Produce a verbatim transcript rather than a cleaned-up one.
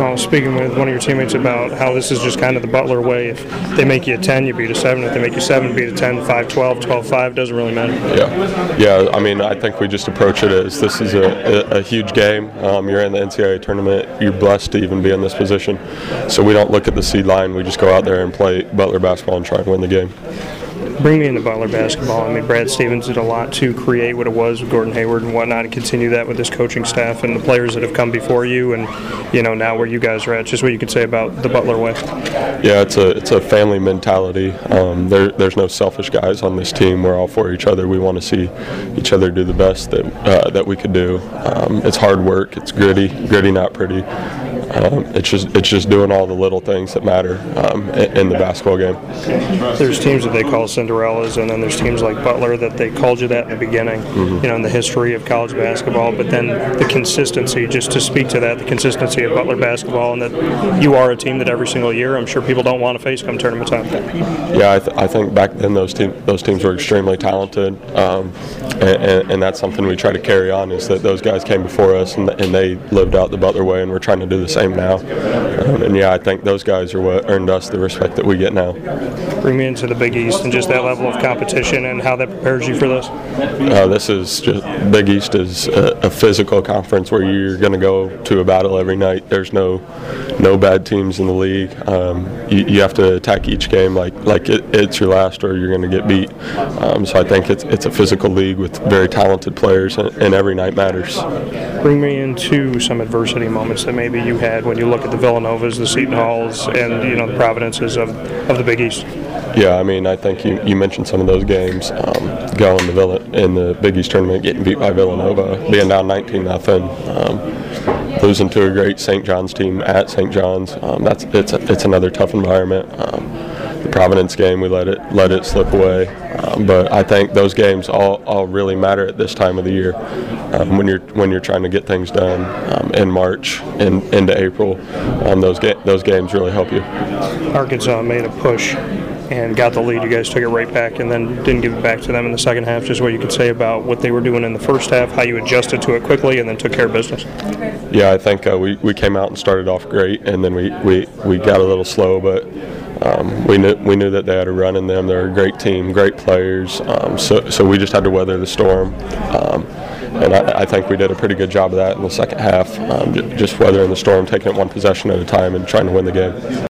I was speaking with one of your teammates about how this is just kind of the Butler way. If they make you a ten, you beat a seven. If they make you seven, beat a ten, five twelve, twelve five, doesn't really matter. Yeah, yeah. I mean, I think we just approach it as this is a, a, a huge game. Um, you're in the N C double A tournament. You're blessed to even be in this position. So we don't look at the seed line. We just go out there and play Butler basketball and try and win the game. Bring me into Butler basketball. I mean, Brad Stevens did a lot to create what it was with Gordon Hayward and whatnot, and continue that with his coaching staff and the players that have come before you, and you know now where you guys are at. Just what you could say about the Butler way. Yeah, it's a it's a family mentality. Um, there there's no selfish guys on this team. We're all for each other. We want to see each other do the best that uh, that we could do. Um, it's hard work. It's gritty, gritty not pretty. Um, it's just it's just doing all the little things that matter um, in the basketball game. There's teams that they call Cinderellas, and then there's teams like Butler that they called you that in the beginning, mm-hmm. you know, in the history of college basketball. But then the consistency, just to speak to that, the consistency of Butler basketball, and that you are a team that every single year, I'm sure people don't want to face come tournament time. Yeah, I, th I think back then those team those teams were extremely talented, um, and, and, and that's something we try to carry on. Is that those guys came before us and, and they lived out the Butler way, and we're trying to do the same now. Um, and yeah, I think those guys are what earned us the respect that we get now. Bring me into the Big East and just that level of competition and how that prepares you for this. Uh, this is just, Big East is a, a physical conference where you're going to go to a battle every night. There's no no bad teams in the league. Um, you, you have to attack each game like like it, it's your last, or you're going to get beat. Um, so I think it's it's a physical league with very talented players, and, and every night matters. Bring me into some adversity moments that maybe you had when you look at the Villanovas, the Seton Halls, and you know the Providences of of the Big East. Yeah, I mean, I think you, you mentioned some of those games. Um, going to Villa in the Big East tournament, getting beat by Villanova, being down nineteen nothing, um, losing to a great Saint John's team at Saint John's. Um, that's it's it's another tough environment. Um, the Providence game, we let it let it slip away. Um, but I think those games all, all really matter at this time of the year, um, when you're when you're trying to get things done um, in March and in, into April. Um, those ga those games really help you. Arkansas made a push and got the lead. You guys took it right back and then didn't give it back to them in the second half. Just what you could say about what they were doing in the first half, how you adjusted to it quickly, and then took care of business. Yeah, I think uh, we we came out and started off great, and then we we we got a little slow, but. Um, we knew we knew that they had a run in them. They're a great team, great players. Um, so so we just had to weather the storm, um, and I, I think we did a pretty good job of that in the second half. Um, just weathering the storm, taking it one possession at a time, and trying to win the game.